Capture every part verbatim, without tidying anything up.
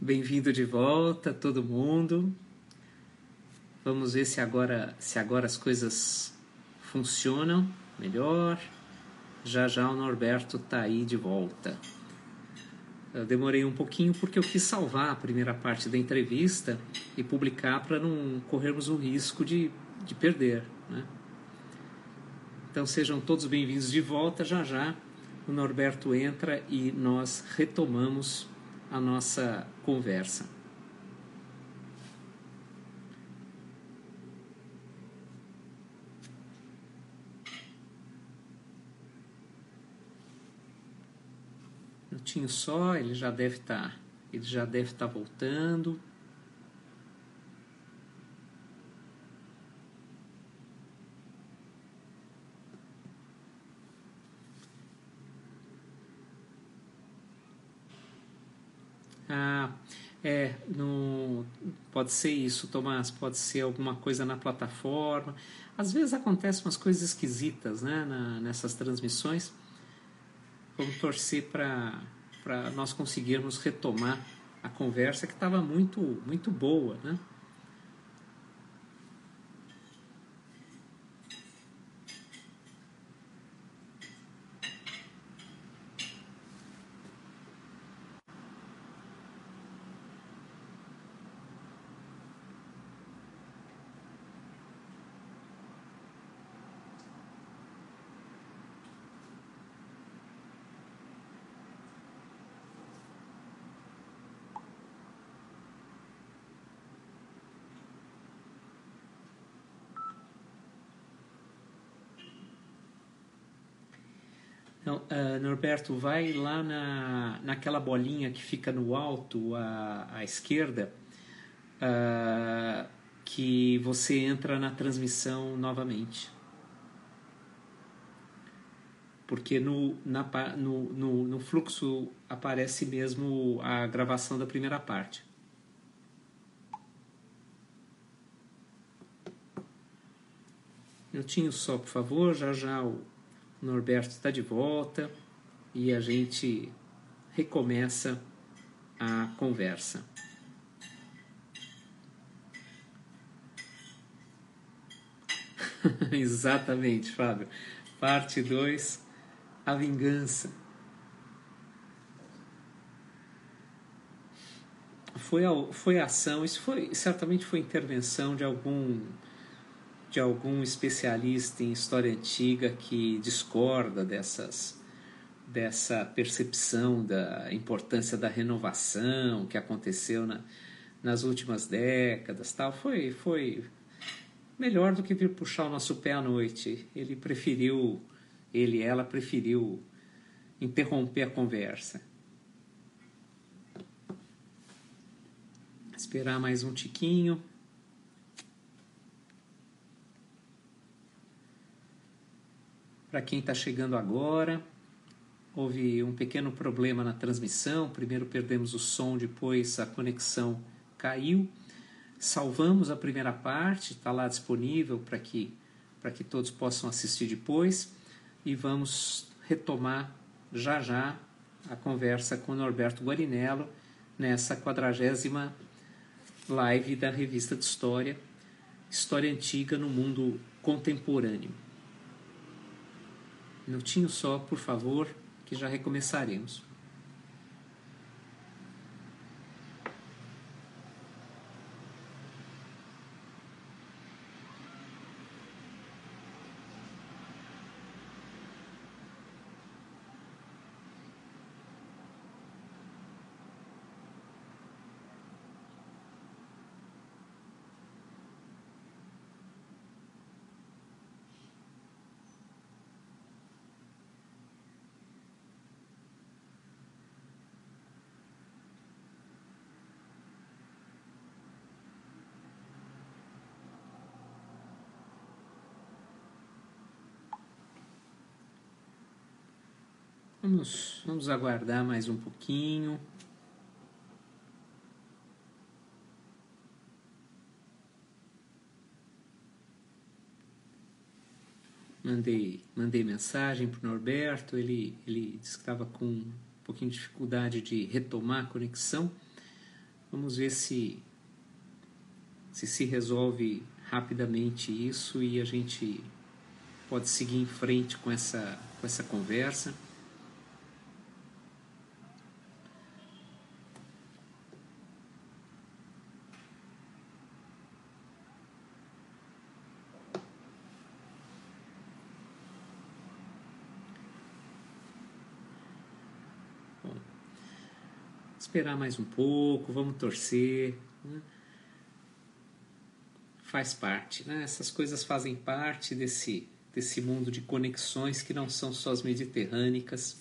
Bem-vindo de volta, todo mundo. Vamos ver se agora, se agora as coisas funcionam melhor. Já já o Norberto está aí de volta. Eu demorei um pouquinho porque eu quis salvar a primeira parte da entrevista e publicar para não corrermos o risco de, de perder, né? Então sejam todos bem-vindos de volta. Já já o Norberto entra e nós retomamos a nossa conversa. Minutinho só, ele já deve estar, ele já deve estar voltando. Ah, é, no, pode ser isso, Tomás, pode ser alguma coisa na plataforma. Às vezes acontecem umas coisas esquisitas, né, na, nessas transmissões. Vamos torcer para para nós conseguirmos retomar a conversa, que estava muito, muito boa, né? Uh, Norberto, vai lá na, naquela bolinha que fica no alto à, à esquerda, uh, que você entra na transmissão novamente. Porque no, na, no, no, no fluxo aparece mesmo a gravação da primeira parte. Minutinho só, por favor, já já o Norberto está de volta e a gente recomeça a conversa. Exatamente, Fábio. Parte dois, a vingança. Foi a, foi a ação, isso foi, certamente foi intervenção de algum... de algum especialista em história antiga que discorda dessas, dessa percepção da importância da renovação que aconteceu na, nas últimas décadas, tal. Foi, foi melhor do que vir puxar o nosso pé à noite. Ele preferiu, ele, ela preferiu interromper a conversa. Esperar mais um tiquinho. Para quem está chegando agora, houve um pequeno problema na transmissão. Primeiro perdemos o som, depois a conexão caiu. Salvamos a primeira parte, está lá disponível para que, para que todos possam assistir depois. E vamos retomar já já a conversa com o Norberto Guarinello nessa quadragésima live da Revista de História, História Antiga no Mundo Contemporâneo. Minutinho só, por favor, que já recomeçaremos. Vamos, vamos aguardar mais um pouquinho. Mandei, mandei mensagem para o Norberto, ele, ele disse que estava com um pouquinho de dificuldade de retomar a conexão. Vamos ver se se, se resolve rapidamente isso e a gente pode seguir em frente com essa, com essa conversa. Bom, esperar mais um pouco, vamos torcer, né? Faz parte, né? Essas coisas fazem parte desse, desse mundo de conexões que não são só as mediterrânicas,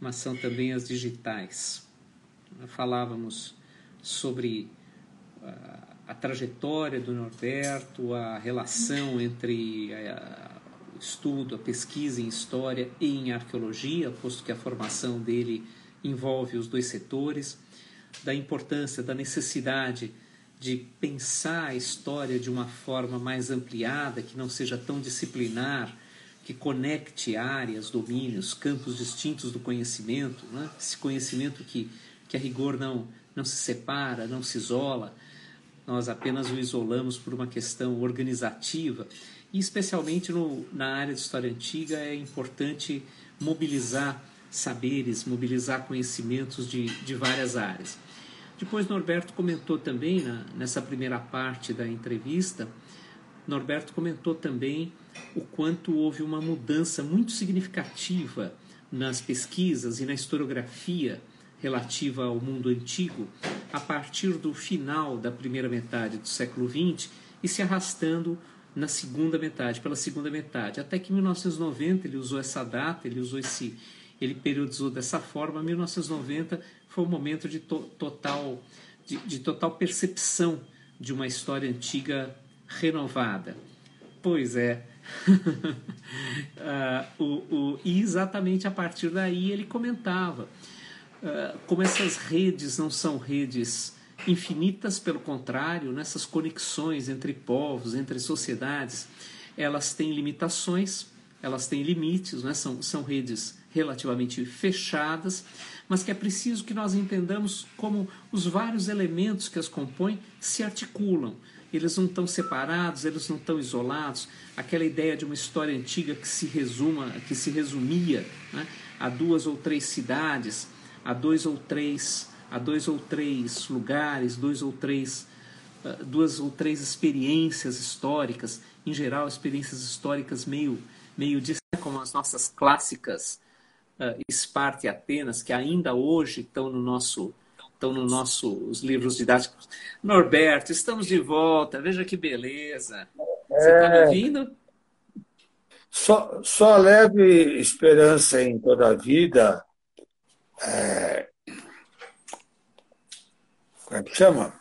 mas são também as digitais. Falávamos sobre uh, a trajetória do Norberto, a relação entre a, a, o estudo, a pesquisa em história e em arqueologia, posto que a formação dele envolve os dois setores, da importância, da necessidade de pensar a história de uma forma mais ampliada, que não seja tão disciplinar, que conecte áreas, domínios, campos distintos do conhecimento, né? Esse conhecimento que, que a rigor não, não se separa, não se isola, nós apenas o isolamos por uma questão organizativa. E especialmente no, na área de história antiga é importante mobilizar saberes, mobilizar conhecimentos de, de várias áreas. Depois Norberto comentou também, na, nessa primeira parte da entrevista, Norberto comentou também o quanto houve uma mudança muito significativa nas pesquisas e na historiografia relativa ao mundo antigo a partir do final da primeira metade do século vinte e se arrastando na segunda metade, pela segunda metade. Até que em mil novecentos e noventa ele usou essa data, ele usou esse... Ele periodizou dessa forma. Mil novecentos e noventa foi um momento de, to total, de, de total percepção de uma história antiga renovada. Pois é. uh, o, o, e exatamente a partir daí ele comentava uh, como essas redes não são redes infinitas, pelo contrário, nessas conexões entre povos, entre sociedades, elas têm limitações, elas têm limites, né? são, são redes relativamente fechadas, mas que é preciso que nós entendamos como os vários elementos que as compõem se articulam. Eles não estão separados, eles não estão isolados. Aquela ideia de uma história antiga que se resuma, que se resumia, né, a duas ou três cidades, a dois ou três, a dois ou três lugares, dois ou três, duas ou três experiências históricas, em geral experiências históricas meio, meio distantes, como as nossas clássicas, Uh, Esparta e Atenas, que ainda hoje estão no nosso, estão no nosso, os livros didáticos. Norberto, estamos de volta, veja que beleza. É... Você está me ouvindo? Só, só leve esperança em toda a vida. É... Como é que chama?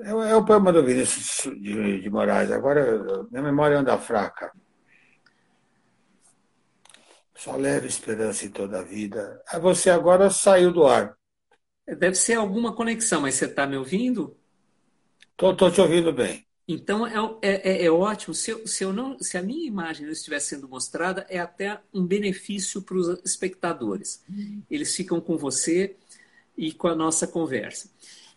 É, é o poema do Vinícius de, de Moraes. Agora minha memória anda fraca. Só leva esperança em toda a vida. Você agora saiu do ar. Deve ser alguma conexão, mas você está me ouvindo? Estou tô, tô te ouvindo bem. Então é, é, é ótimo. Se, eu, se, eu não, se a minha imagem não estiver sendo mostrada, é até um benefício para os espectadores. Eles ficam com você e com a nossa conversa.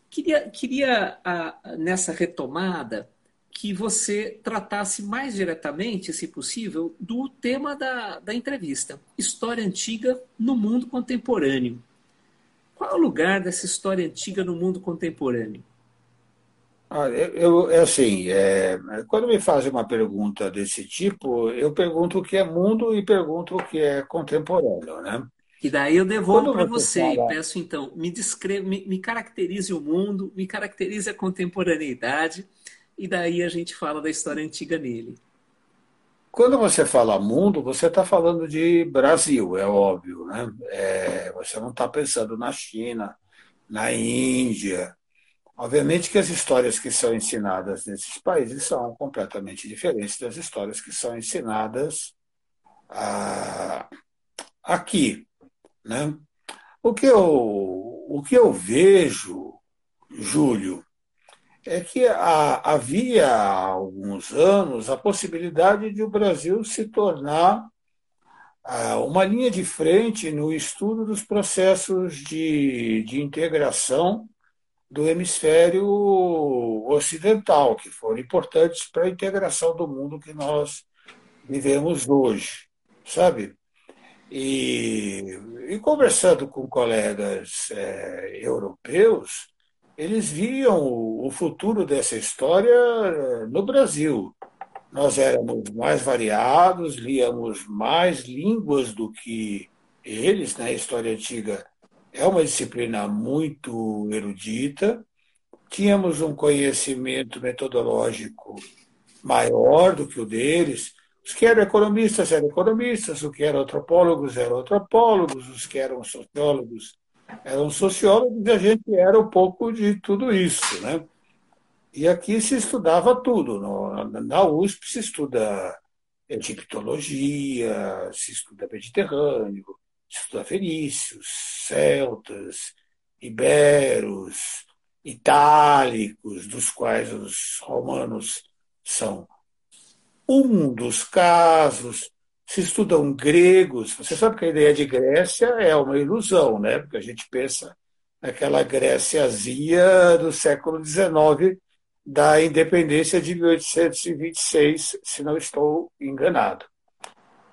Queria, queria a, nessa retomada... que você tratasse mais diretamente, se possível, do tema da, da entrevista. História antiga no mundo contemporâneo. Qual é o lugar dessa história antiga no mundo contemporâneo? Olha, eu, eu, assim, é, quando me fazem uma pergunta desse tipo, eu pergunto o que é mundo e pergunto o que é contemporâneo, né? E daí eu devolvo para você e peço, então, me, descreva, me, me caracterize o mundo, me caracterize a contemporaneidade... E daí a gente fala da história antiga nele. Quando você fala mundo, você está falando de Brasil, é óbvio, né? É, você não está pensando na China, na Índia. Obviamente que as histórias que são ensinadas nesses países são completamente diferentes das histórias que são ensinadas ah, aqui, né? O que eu, o que eu vejo, Júlio, é que havia há alguns anos a possibilidade de o Brasil se tornar uma linha de frente no estudo dos processos de, de integração do hemisfério ocidental, que foram importantes para a integração do mundo que nós vivemos hoje, sabe? E, e conversando com colegas é, europeus, eles viam o futuro dessa história no Brasil. Nós éramos mais variados, líamos mais línguas do que eles, né? A história antiga é uma disciplina muito erudita, tínhamos um conhecimento metodológico maior do que o deles. Os que eram economistas eram economistas, os que eram antropólogos eram antropólogos, os que eram sociólogos eram sociólogos, e a gente era um pouco de tudo isso, né? E aqui se estudava tudo. Na U S P se estuda egiptologia, se estuda Mediterrâneo, se estuda fenícios, celtas, iberos, itálicos, dos quais os romanos são um dos casos. Se estudam gregos. Você sabe que a ideia de Grécia é uma ilusão, né? Porque a gente pensa naquela Gréciazinha do século dezenove, da independência de mil oitocentos e vinte e seis, se não estou enganado.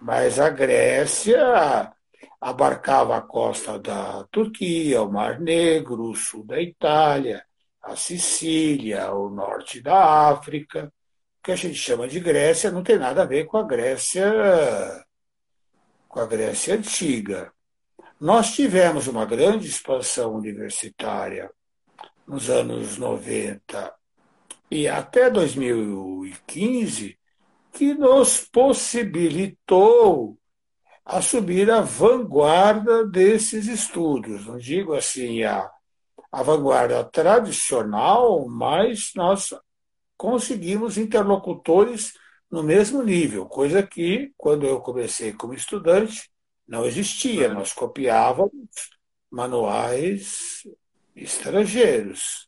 Mas a Grécia abarcava a costa da Turquia, o Mar Negro, o sul da Itália, a Sicília, o norte da África. O que a gente chama de Grécia não tem nada a ver com a Grécia, com a Grécia antiga. Nós tivemos uma grande expansão universitária nos anos noventa e até dois mil e quinze, que nos possibilitou assumir a vanguarda desses estudos. Não digo assim a, a vanguarda tradicional, mas nós conseguimos interlocutores no mesmo nível, coisa que, quando eu comecei como estudante, não existia. Nós copiávamos manuais estrangeiros,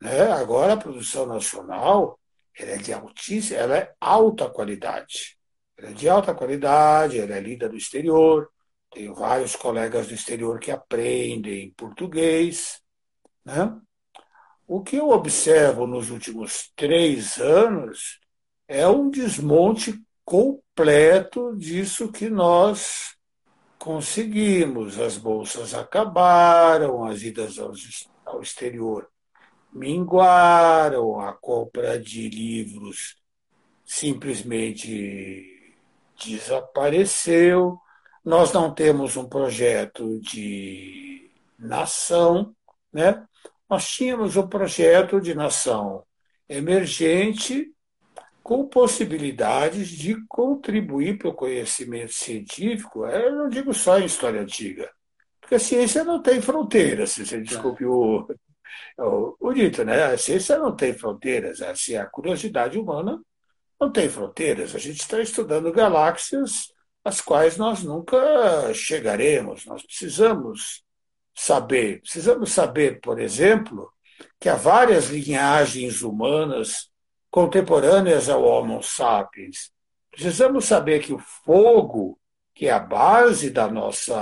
né? Agora, a produção nacional ela é de altíssima, ela é alta qualidade. Ela é de alta qualidade, ela é lida no exterior. Tenho vários colegas do exterior que aprendem português, né? O que eu observo nos últimos três anos é um desmonte completo disso que nós conseguimos. As bolsas acabaram, as idas ao exterior minguaram, a compra de livros simplesmente desapareceu. Nós não temos um projeto de nação, né? Nós tínhamos um projeto de nação emergente com possibilidades de contribuir para o conhecimento científico, eu não digo só em história antiga, porque a ciência não tem fronteiras, se você desculpe o, o, o dito, né? A ciência não tem fronteiras, assim, a curiosidade humana não tem fronteiras. A gente está estudando galáxias às quais nós nunca chegaremos, nós precisamos... saber. Precisamos saber, por exemplo, que há várias linhagens humanas contemporâneas ao Homo sapiens. Precisamos saber que o fogo, que é a base da nossa,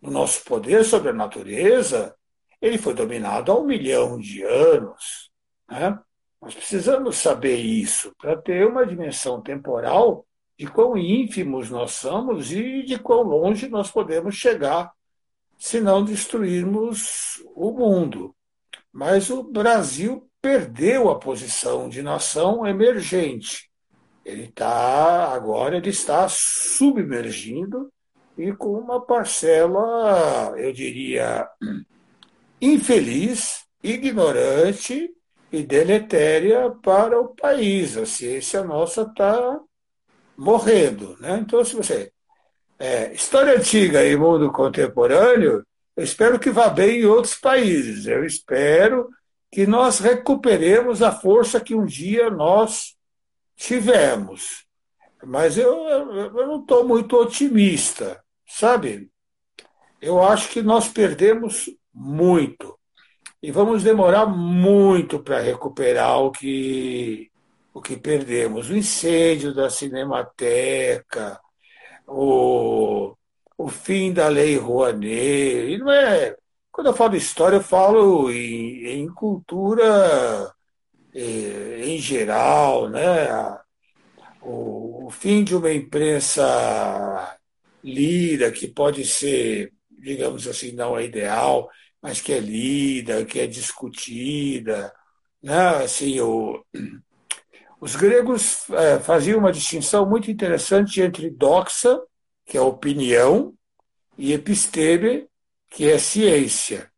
do nosso poder sobre a natureza, ele foi dominado há um milhão de anos, né? Nós precisamos saber isso para ter uma dimensão temporal de quão ínfimos nós somos e de quão longe nós podemos chegar se não destruirmos o mundo. Mas o Brasil perdeu a posição de nação emergente. Ele está, agora ele está submergindo e com uma parcela, eu diria, infeliz, ignorante e deletéria para o país. A ciência nossa está morrendo, né? Então, se você... É, história antiga e mundo contemporâneo, eu espero que vá bem em outros países. Eu espero que nós recuperemos a força que um dia nós tivemos. Mas eu, eu, eu não estou muito otimista, sabe? Eu acho que nós perdemos muito. E vamos demorar muito para recuperar o que, o que perdemos. O incêndio da Cinemateca... O, o fim da Lei Rouanet, e não é Quando eu falo história, eu falo em, em cultura em geral, né? O, o fim de uma imprensa lida, que pode ser, digamos assim, não é ideal, mas que é lida, que é discutida, né? Assim, o, os gregos é, faziam uma distinção muito interessante entre doxa, que é opinião, e episteme, que é ciência.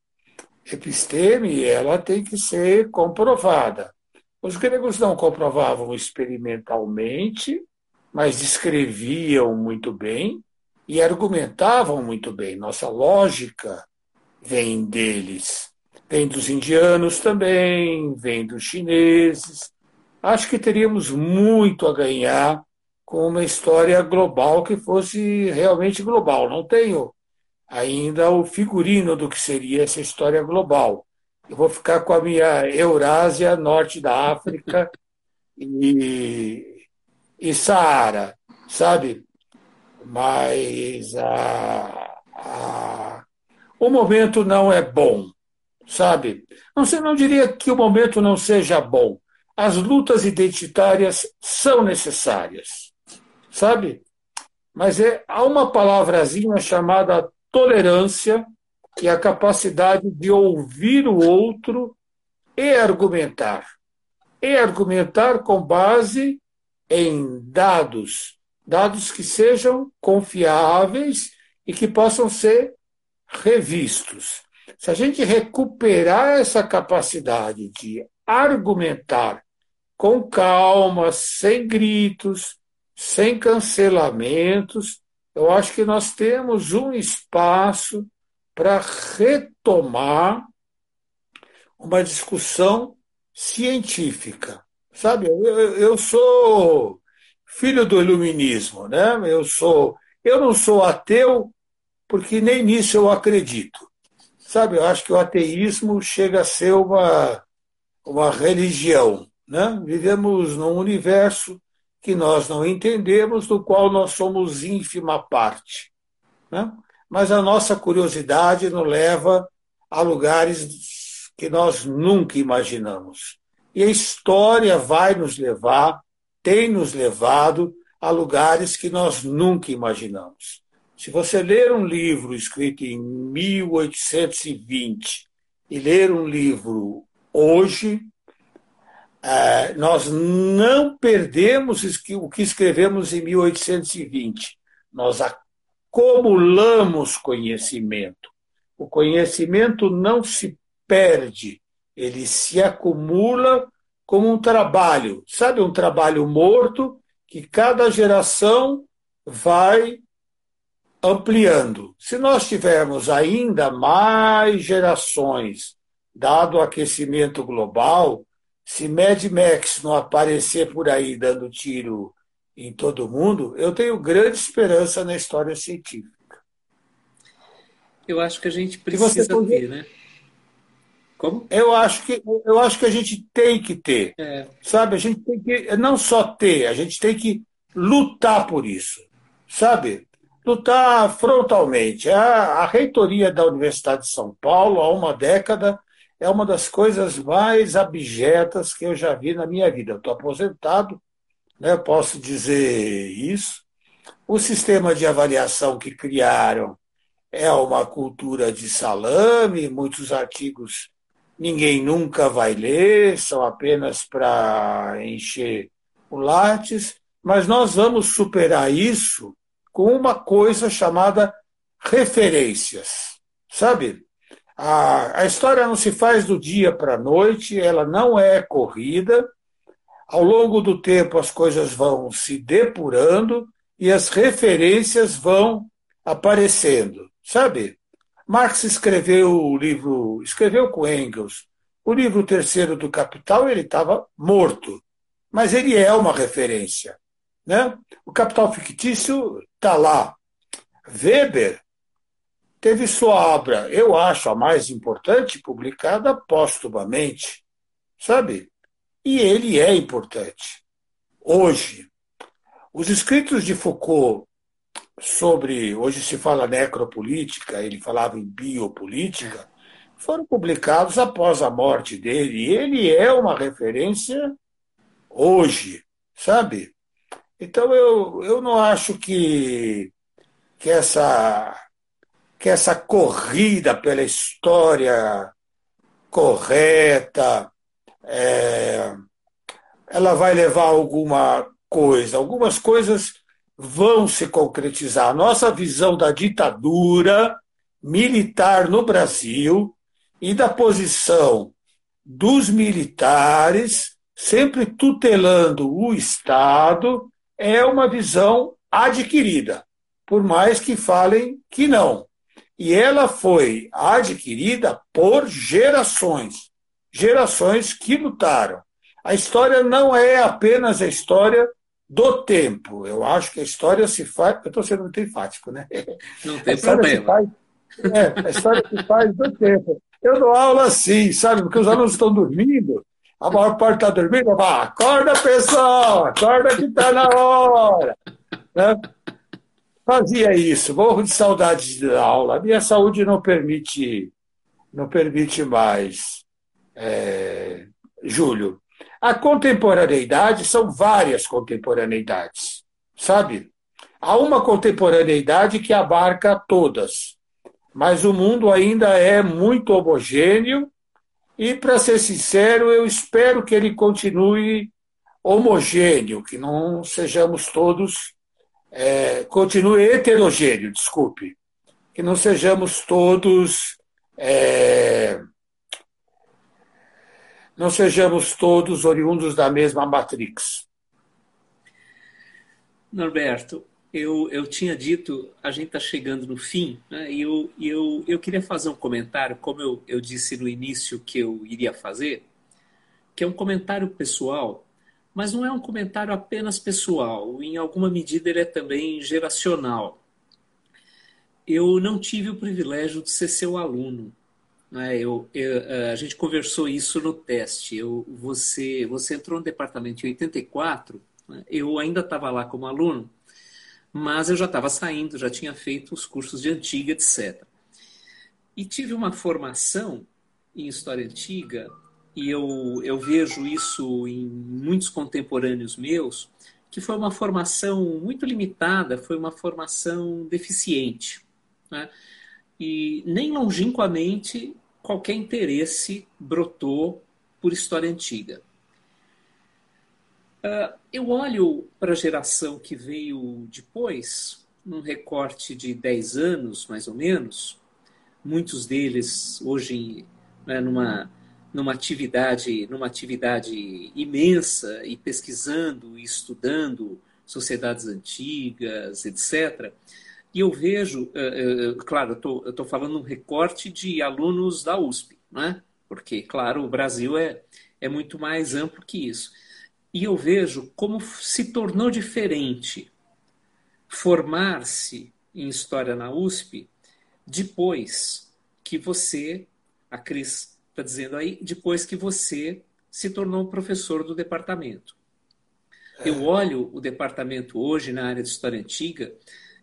Episteme, ela tem que ser comprovada. Os gregos não comprovavam experimentalmente, mas descreviam muito bem e argumentavam muito bem. Nossa lógica vem deles. Vem dos indianos também, vem dos chineses. Acho que teríamos muito a ganhar com uma história global que fosse realmente global. Não tenho ainda o figurino do que seria essa história global. Eu vou ficar com a minha Eurásia, norte da África e, e Saara, sabe? Mas a, a, o momento não é bom, sabe? Não, sei, não diria que o momento não seja bom. As lutas identitárias são necessárias, sabe? Mas é, há uma palavrazinha chamada tolerância, que é a capacidade de ouvir o outro e argumentar. E argumentar com base em dados. Dados que sejam confiáveis e que possam ser revistos. Se a gente recuperar essa capacidade de argumentar com calma, sem gritos, sem cancelamentos, eu acho que nós temos um espaço para retomar uma discussão científica. Sabe, eu, eu sou filho do iluminismo, né? Eu, sou, eu não sou ateu, porque nem nisso eu acredito. Sabe, eu acho que o ateísmo chega a ser uma, uma religião, né? Vivemos num universo que nós não entendemos, do qual nós somos ínfima parte, né? Mas a nossa curiosidade nos leva a lugares que nós nunca imaginamos. E a história vai nos levar, tem nos levado a lugares que nós nunca imaginamos. Se você ler um livro escrito em mil oitocentos e vinte e ler um livro hoje, nós não perdemos o que escrevemos em mil oitocentos e vinte. Nós acumulamos conhecimento. O conhecimento não se perde, ele se acumula como um trabalho. Sabe, um trabalho morto que cada geração vai ampliando. Se nós tivermos ainda mais gerações, dado o aquecimento global, se Mad Max não aparecer por aí dando tiro em todo mundo, eu tenho grande esperança na história científica. Eu acho que a gente precisa ter, né? Como? Eu acho que, eu acho que a gente tem que ter. É. Sabe? A gente tem que não só ter, a gente tem que lutar por isso. Sabe? Lutar frontalmente. A, a reitoria da Universidade de São Paulo, há uma década, é uma das coisas mais abjetas que eu já vi na minha vida. Eu estou aposentado, né, posso dizer isso. O sistema de avaliação que criaram é uma cultura de salame, muitos artigos ninguém nunca vai ler, são apenas para encher o látis, mas nós vamos superar isso com uma coisa chamada referências, sabe? A, a história não se faz do dia para a noite, ela não é corrida. Ao longo do tempo as coisas vão se depurando e as referências vão aparecendo, sabe? Marx escreveu o livro, escreveu com Engels, o livro terceiro do Capital, ele estava morto, mas ele é uma referência, né? O Capital Fictício está lá. Weber teve sua obra, eu acho, a mais importante, publicada póstumamente, sabe? E ele é importante. Hoje, os escritos de Foucault sobre... Hoje se fala necropolítica, ele falava em biopolítica. foram publicados após a morte dele. E ele é uma referência hoje, sabe? Então, eu, eu não acho que, que, essa, que essa corrida pela história correta é, ela vai levar a alguma coisa. Algumas coisas vão se concretizar. A nossa visão da ditadura militar no Brasil e da posição dos militares, sempre tutelando o Estado, é uma visão adquirida, por mais que falem que não. E ela foi adquirida por gerações, gerações que lutaram. A história não é apenas a história do tempo. Eu acho que a história se faz... Eu estou sendo muito enfático, né? Não tem problema. É, a história se faz do tempo. Eu dou aula assim, sabe? Porque os alunos estão dormindo, a maior parte está dormindo, eu falo, acorda, pessoal, acorda que está na hora. Né? Fazia isso, morro de saudade da aula. A minha saúde não permite, não permite mais, é, Júlio. A contemporaneidade são várias contemporaneidades, sabe? Há uma contemporaneidade que abarca todas. Mas o mundo ainda é muito homogêneo e, para ser sincero, eu espero que ele continue homogêneo, que não sejamos todos... É, continue heterogêneo, desculpe. Que não sejamos todos... É, não sejamos todos oriundos da mesma matrix. Norberto... Eu, eu tinha dito, a gente está chegando no fim, né? E eu, eu, eu queria fazer um comentário, como eu, eu disse no início que eu iria fazer, que é um comentário pessoal, mas não é um comentário apenas pessoal, em alguma medida ele é também geracional. Eu não tive o privilégio de ser seu aluno, né? eu, eu, a gente conversou isso no teste, eu, você, você entrou no departamento em oitenta e quatro, né? Eu ainda estava lá como aluno, mas eu já estava saindo, já tinha feito os cursos de Antiga, etcétera. E tive uma formação em História Antiga, e eu, eu vejo isso em muitos contemporâneos meus, que foi uma formação muito limitada, foi uma formação deficiente, né? E nem longínquamente qualquer interesse brotou por História Antiga. Uh, eu olho para a geração que veio depois, num recorte de dez anos, mais ou menos, muitos deles hoje, né, numa, numa, atividade, numa atividade imensa, e pesquisando, e estudando sociedades antigas, etcétera. E eu vejo, uh, uh, claro, eu estou falando um recorte de alunos da U S P, né? Porque, claro, o Brasil é, é muito mais amplo que isso. E eu vejo como se tornou diferente formar-se em História na U S P depois que você, a Cris está dizendo aí, depois que você se tornou professor do departamento. Eu olho o departamento hoje na área de História Antiga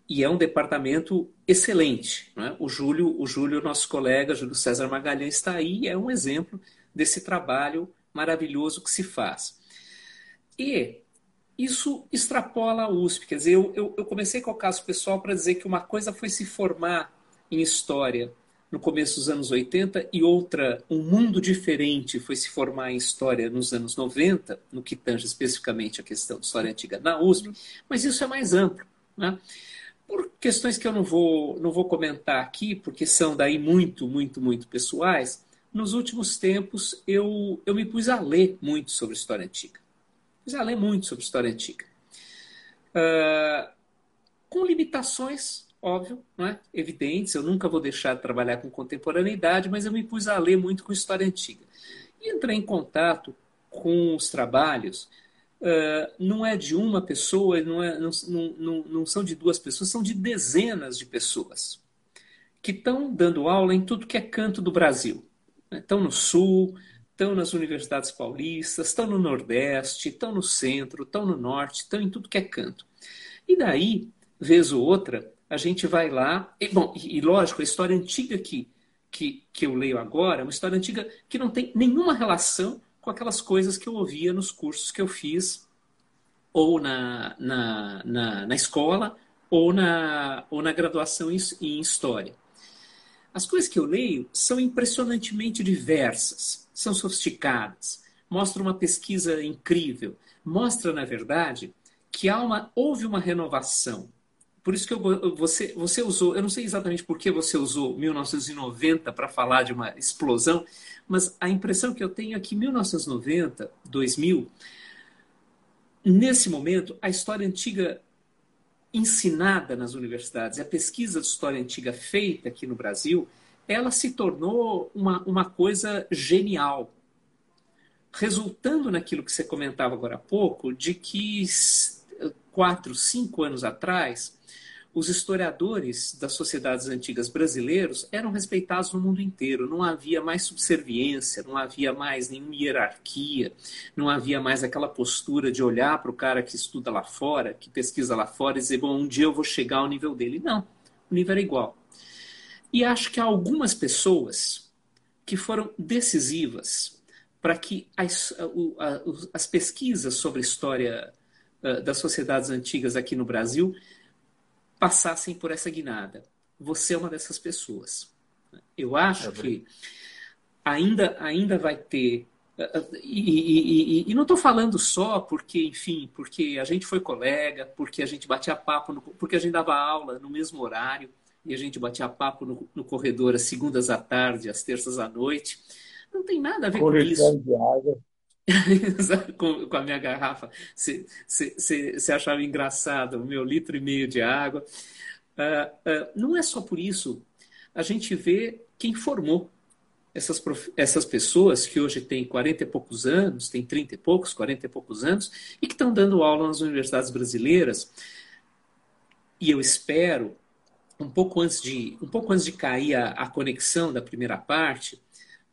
e é um departamento excelente, né? O Júlio, o Júlio, nosso colega, Júlio César Magalhães, está aí e é um exemplo desse trabalho maravilhoso que se faz. E isso extrapola a U S P. Quer dizer, eu, eu, eu comecei com o caso pessoal para dizer que uma coisa foi se formar em História no começo dos anos oitenta e outra, um mundo diferente, foi se formar em História nos anos noventa, no que tange especificamente a questão de História Antiga na U S P, mas isso é mais amplo, né? Por questões que eu não vou, não vou comentar aqui, porque são daí muito, muito, muito pessoais, nos últimos tempos eu, eu me pus a ler muito sobre História Antiga. Já lê muito sobre História Antiga. Uh, com limitações, óbvio, né? Evidentes, eu nunca vou deixar de trabalhar com contemporaneidade, mas eu me pus a ler muito com História Antiga. E entrei em contato com os trabalhos, uh, não é de uma pessoa, não, é, não, não, não são de duas pessoas, são de dezenas de pessoas que estão dando aula em tudo que é canto do Brasil. Estão no Sul... Estão nas universidades paulistas, estão no Nordeste, estão no Centro, estão no Norte, estão em tudo que é canto. E daí, vez ou outra, a gente vai lá... E, bom, e lógico, a História Antiga que, que, que eu leio agora é uma história antiga que não tem nenhuma relação com aquelas coisas que eu ouvia nos cursos que eu fiz ou na, na, na, na escola ou na, ou na graduação em, em História. As coisas que eu leio são impressionantemente diversas, são sofisticadas, mostram uma pesquisa incrível, mostra, na verdade, que há uma, houve uma renovação. Por isso que eu, você, você usou, eu não sei exatamente por que você usou mil novecentos e noventa para falar de uma explosão, mas a impressão que eu tenho é que mil novecentos e noventa, dois mil, nesse momento, a história antiga ensinada nas universidades, a pesquisa de história antiga feita aqui no Brasil, ela se tornou uma, uma coisa genial, resultando naquilo que você comentava agora há pouco, de que quatro, cinco anos atrás, os historiadores das sociedades antigas brasileiros eram respeitados no mundo inteiro. Não havia mais subserviência, não havia mais nenhuma hierarquia, não havia mais aquela postura de olhar para o cara que estuda lá fora, que pesquisa lá fora e dizer, bom, um dia eu vou chegar ao nível dele. Não, o nível era igual. E acho que há algumas pessoas que foram decisivas para que as, as pesquisas sobre a história das sociedades antigas aqui no Brasil passassem por essa guinada. Você é uma dessas pessoas. Eu acho é que ainda, ainda vai ter... E, e, e, e não estou falando só porque, enfim, porque a gente foi colega, porque a gente batia papo, no, porque a gente dava aula no mesmo horário e a gente batia papo no, no corredor às segundas à tarde, às terças à noite. Não tem nada a ver Correção com isso. De água. com, com a minha garrafa, você achava engraçado o meu litro e meio de água. Uh, uh, não é só por isso. A gente vê quem formou essas, prof... essas pessoas que hoje têm quarenta e poucos anos, têm trinta e poucos, quarenta e poucos anos, e que estão dando aula nas universidades brasileiras. E eu espero, um pouco antes de, um pouco antes de cair a, a conexão da primeira parte,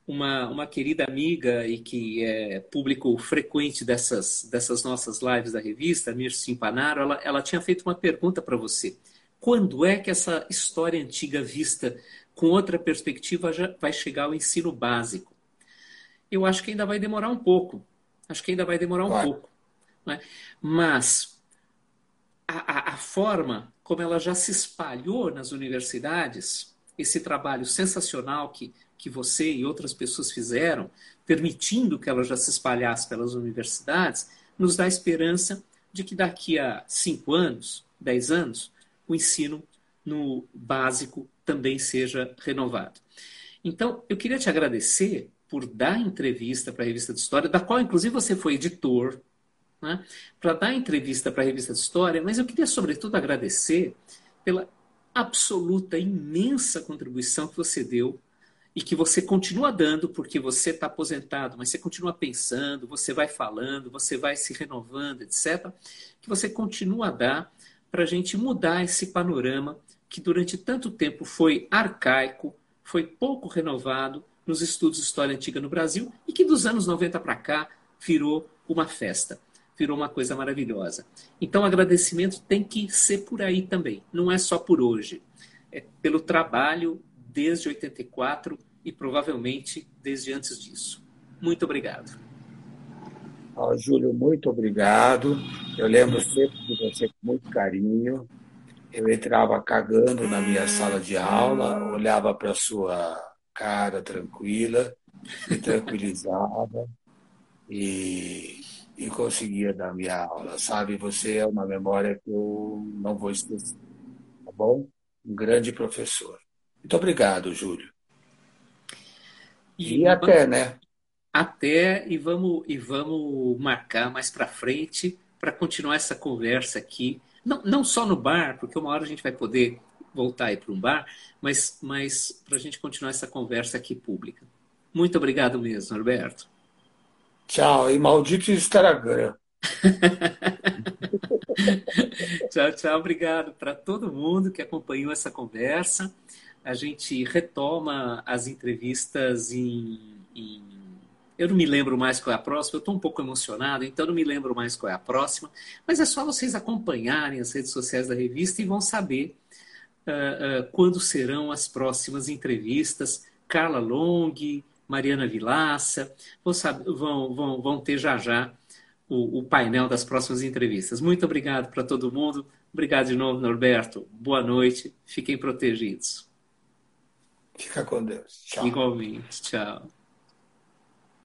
Uma, uma querida amiga e que é público frequente dessas, dessas nossas lives da revista, Mirce Impanaro, ela, ela tinha feito uma pergunta para você. Quando é que essa história antiga vista com outra perspectiva já vai chegar ao ensino básico? Eu acho que ainda vai demorar um pouco. Acho que ainda vai demorar um vai. pouco. Né? Mas a, a, a forma como ela já se espalhou nas universidades, esse trabalho sensacional que... que você e outras pessoas fizeram, permitindo que ela já se espalhasse pelas universidades, nos dá esperança de que daqui a cinco anos, dez anos, o ensino no básico também seja renovado. Então, eu queria te agradecer por dar entrevista para a Revista de História, da qual, inclusive, você foi editor, né, para dar entrevista para a Revista de História, mas eu queria, sobretudo, agradecer pela absoluta, imensa contribuição que você deu e que você continua dando, porque você está aposentado, mas você continua pensando, você vai falando, você vai se renovando, etcétera, que você continua a dar para a gente mudar esse panorama que durante tanto tempo foi arcaico, foi pouco renovado nos estudos de história antiga no Brasil e que dos anos noventa para cá virou uma festa, virou uma coisa maravilhosa. Então, agradecimento tem que ser por aí também, não é só por hoje, é pelo trabalho desde oitenta e quatro e provavelmente desde antes disso. Muito obrigado. Oh, Júlio, muito obrigado. Eu lembro sempre de você com muito carinho. Eu entrava cagando na minha sala de aula, olhava para a sua cara tranquila, me tranquilizava e, e conseguia dar minha aula. Sabe, você é uma memória que eu não vou esquecer. Tá bom? Um grande professor. Muito obrigado, Júlio. E, e até, vamos, né? Até, e vamos, e vamos marcar mais para frente para continuar essa conversa aqui. Não, não só no bar, porque uma hora a gente vai poder voltar aí para um bar, mas, mas para a gente continuar essa conversa aqui pública. Muito obrigado mesmo, Norberto. Tchau, e maldito Instagram. Tchau, tchau. Obrigado para todo mundo que acompanhou essa conversa. A gente retoma as entrevistas em, em... Eu não me lembro mais qual é a próxima, eu estou um pouco emocionado, então não me lembro mais qual é a próxima, mas é só vocês acompanharem as redes sociais da revista e vão saber uh, uh, quando serão as próximas entrevistas, Carla Long, Mariana Vilaça, vão, vão, vão, vão ter já já o, o painel das próximas entrevistas. Muito obrigado para todo mundo. Obrigado de novo, Norberto. Boa noite. Fiquem protegidos. Fica com Deus. Tchau. Igualmente. Tchau.